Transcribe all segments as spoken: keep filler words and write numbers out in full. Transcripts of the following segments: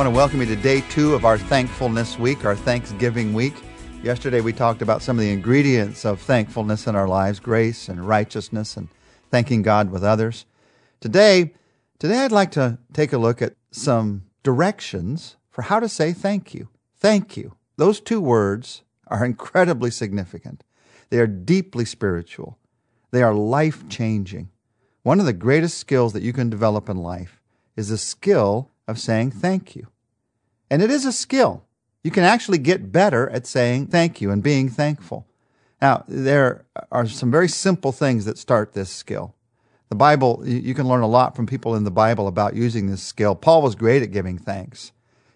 want to welcome you to day two of our Thankfulness Week, our Thanksgiving Week. Yesterday we talked about some of the ingredients of thankfulness in our lives, grace and righteousness and thanking God with others. Today, today I'd like to take a look at some directions for how to say thank you. Thank you. Those two words are incredibly significant. They are deeply spiritual. They are life-changing. One of the greatest skills that you can develop in life is the skill of saying thank you. And it is a skill. You can actually get better at saying thank you and being thankful. Now, there are some very simple things that start this skill. The Bible, you can learn a lot from people in the Bible about using this skill. Paul was great at giving thanks.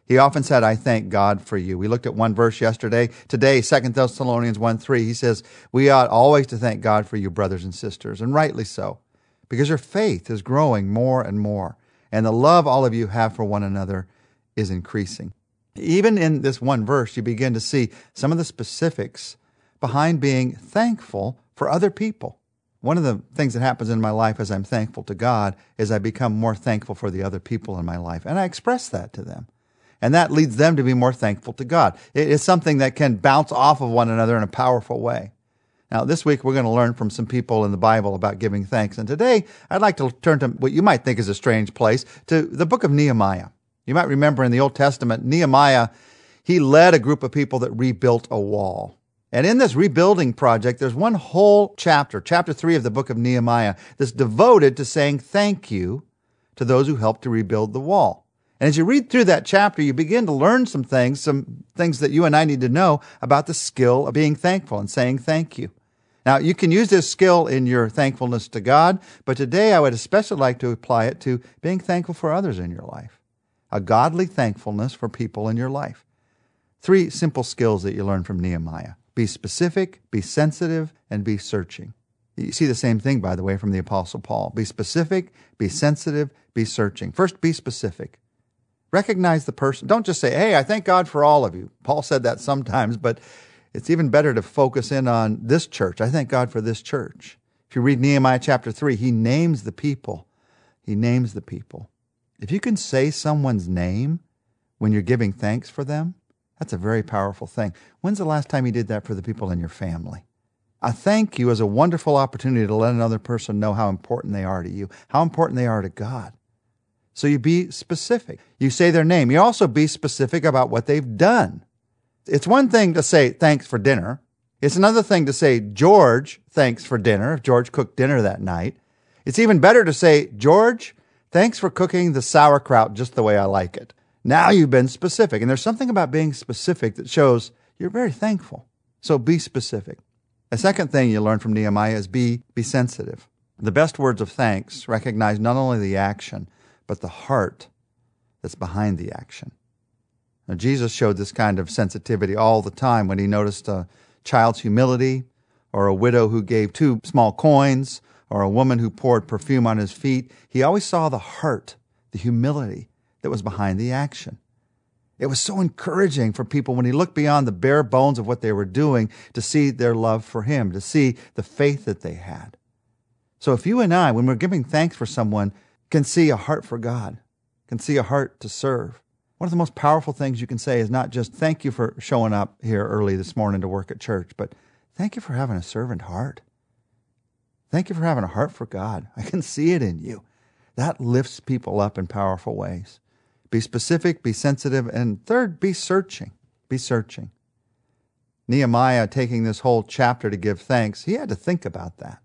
He often said, I thank God for you. We looked at one verse yesterday. Today, Second Thessalonians one three, he says, we ought always to thank God for you, brothers and sisters, and rightly so, because your faith is growing more and more, and the love all of you have for one another is increasing. Even in this one verse, you begin to see some of the specifics behind being thankful for other people. One of the things that happens in my life as I'm thankful to God is I become more thankful for the other people in my life, and I express that to them. And that leads them to be more thankful to God. It is something that can bounce off of one another in a powerful way. Now, this week, we're going to learn from some people in the Bible about giving thanks. And today, I'd like to turn to what you might think is a strange place, to the book of Nehemiah. You might remember in the Old Testament, Nehemiah, he led a group of people that rebuilt a wall. And in this rebuilding project, there's one whole chapter, chapter three of the book of Nehemiah, that's devoted to saying thank you to those who helped to rebuild the wall. And as you read through that chapter, you begin to learn some things, some things that you and I need to know about the skill of being thankful and saying thank you. Now, you can use this skill in your thankfulness to God, but today I would especially like to apply it to being thankful for others in your life, a godly thankfulness for people in your life. Three simple skills that you learn from Nehemiah. Be specific, be sensitive, and be searching. You see the same thing, by the way, from the Apostle Paul. Be specific, be sensitive, be searching. First, be specific. Recognize the person. Don't just say, hey, I thank God for all of you. Paul said that sometimes, but it's even better to focus in on this church. I thank God for this church. If you read Nehemiah chapter three, he names the people. He names the people. If you can say someone's name when you're giving thanks for them, that's a very powerful thing. When's the last time you did that for the people in your family? A thank you is a wonderful opportunity to let another person know how important they are to you, how important they are to God. So you be specific. You say their name. You also be specific about what they've done. It's one thing to say, thanks for dinner. It's another thing to say, George, thanks for dinner, if George cooked dinner that night. It's even better to say, George, thanks for cooking the sauerkraut just the way I like it. Now you've been specific. And there's something about being specific that shows you're very thankful. So be specific. A second thing you learn from Nehemiah is be, be sensitive. The best words of thanks recognize not only the action, but the heart that's behind the action. Now, Jesus showed this kind of sensitivity all the time when he noticed a child's humility, or a widow who gave two small coins, or a woman who poured perfume on his feet. He always saw the heart, the humility that was behind the action. It was so encouraging for people when he looked beyond the bare bones of what they were doing to see their love for him, to see the faith that they had. So if you and I, when we're giving thanks for someone, can see a heart for God, can see a heart to serve. One of the most powerful things you can say is not just thank you for showing up here early this morning to work at church, but thank you for having a servant heart. Thank you for having a heart for God. I can see it in you. That lifts people up in powerful ways. Be specific, be sensitive, and third, be searching. Be searching. Nehemiah, taking this whole chapter to give thanks, he had to think about that.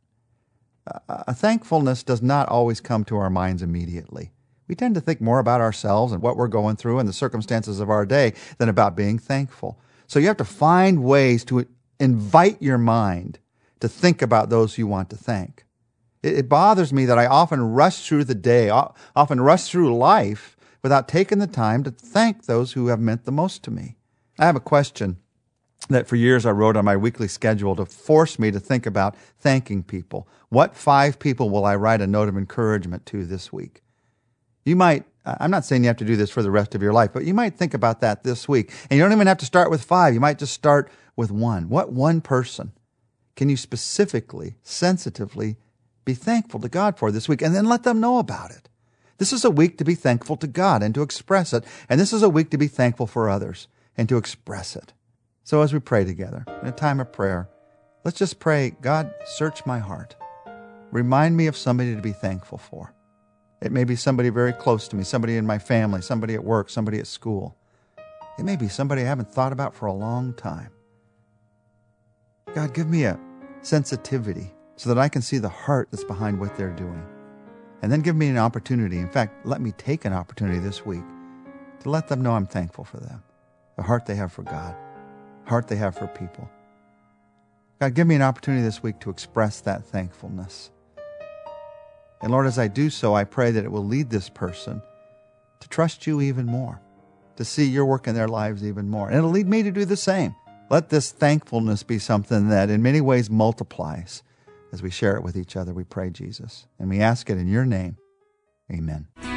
A thankfulness does not always come to our minds immediately. We tend to think more about ourselves and what we're going through and the circumstances of our day than about being thankful. So you have to find ways to invite your mind to think about those you want to thank. It bothers me that I often rush through the day, often rush through life without taking the time to thank those who have meant the most to me. I have a question that for years I wrote on my weekly schedule to force me to think about thanking people. What five people will I write a note of encouragement to this week? You might, I'm not saying you have to do this for the rest of your life, but you might think about that this week. And you don't even have to start with five. You might just start with one. What one person can you specifically, sensitively be thankful to God for this week? And then let them know about it. This is a week to be thankful to God and to express it. And this is a week to be thankful for others and to express it. So as we pray together, in a time of prayer, let's just pray, God, search my heart. Remind me of somebody to be thankful for. It may be somebody very close to me, somebody in my family, somebody at work, somebody at school. It may be somebody I haven't thought about for a long time. God, give me a sensitivity so that I can see the heart that's behind what they're doing. And then give me an opportunity. In fact, let me take an opportunity this week to let them know I'm thankful for them, the heart they have for God, the heart they have for people. God, give me an opportunity this week to express that thankfulness. And Lord, as I do so, I pray that it will lead this person to trust you even more, to see your work in their lives even more. And it'll lead me to do the same. Let this thankfulness be something that in many ways multiplies as we share it with each other. We pray, Jesus, and we ask it in your name. Amen.